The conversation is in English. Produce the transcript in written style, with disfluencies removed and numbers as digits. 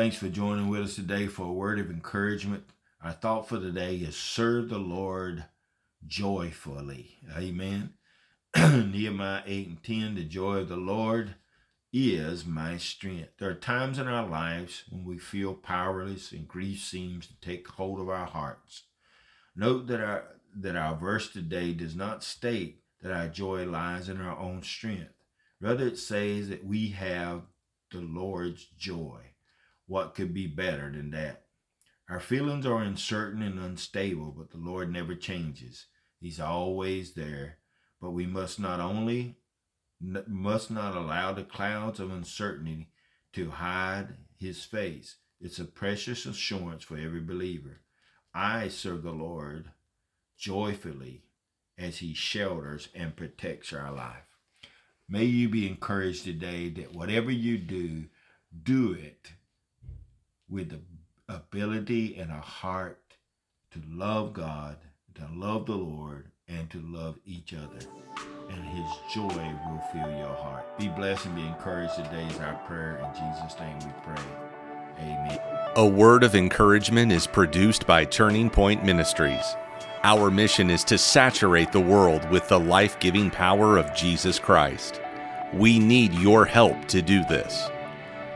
Thanks for joining with us today for a word of encouragement. Our thought for today is serve the Lord joyfully. Amen. Nehemiah 8:10, the joy of the Lord is my strength. There are times in our lives when we feel powerless and grief seems to take hold of our hearts. Note that our verse today does not state that our joy lies in our own strength. Rather, it says that we have the Lord's joy. What could be better than that? Our feelings are uncertain and unstable, but the Lord never changes. He's always there, but we must not allow the clouds of uncertainty to hide his face. It's a precious assurance for every believer. I serve the Lord joyfully as he shelters and protects our life. May you be encouraged today that whatever you do, do it with the ability and a heart to love God, to love the Lord, and to love each other. And his joy will fill your heart. Be blessed and be encouraged today is our prayer. In Jesus' name we pray. Amen. A Word of Encouragement is produced by Turning Point Ministries. Our mission is to saturate the world with the life-giving power of Jesus Christ. We need your help to do this.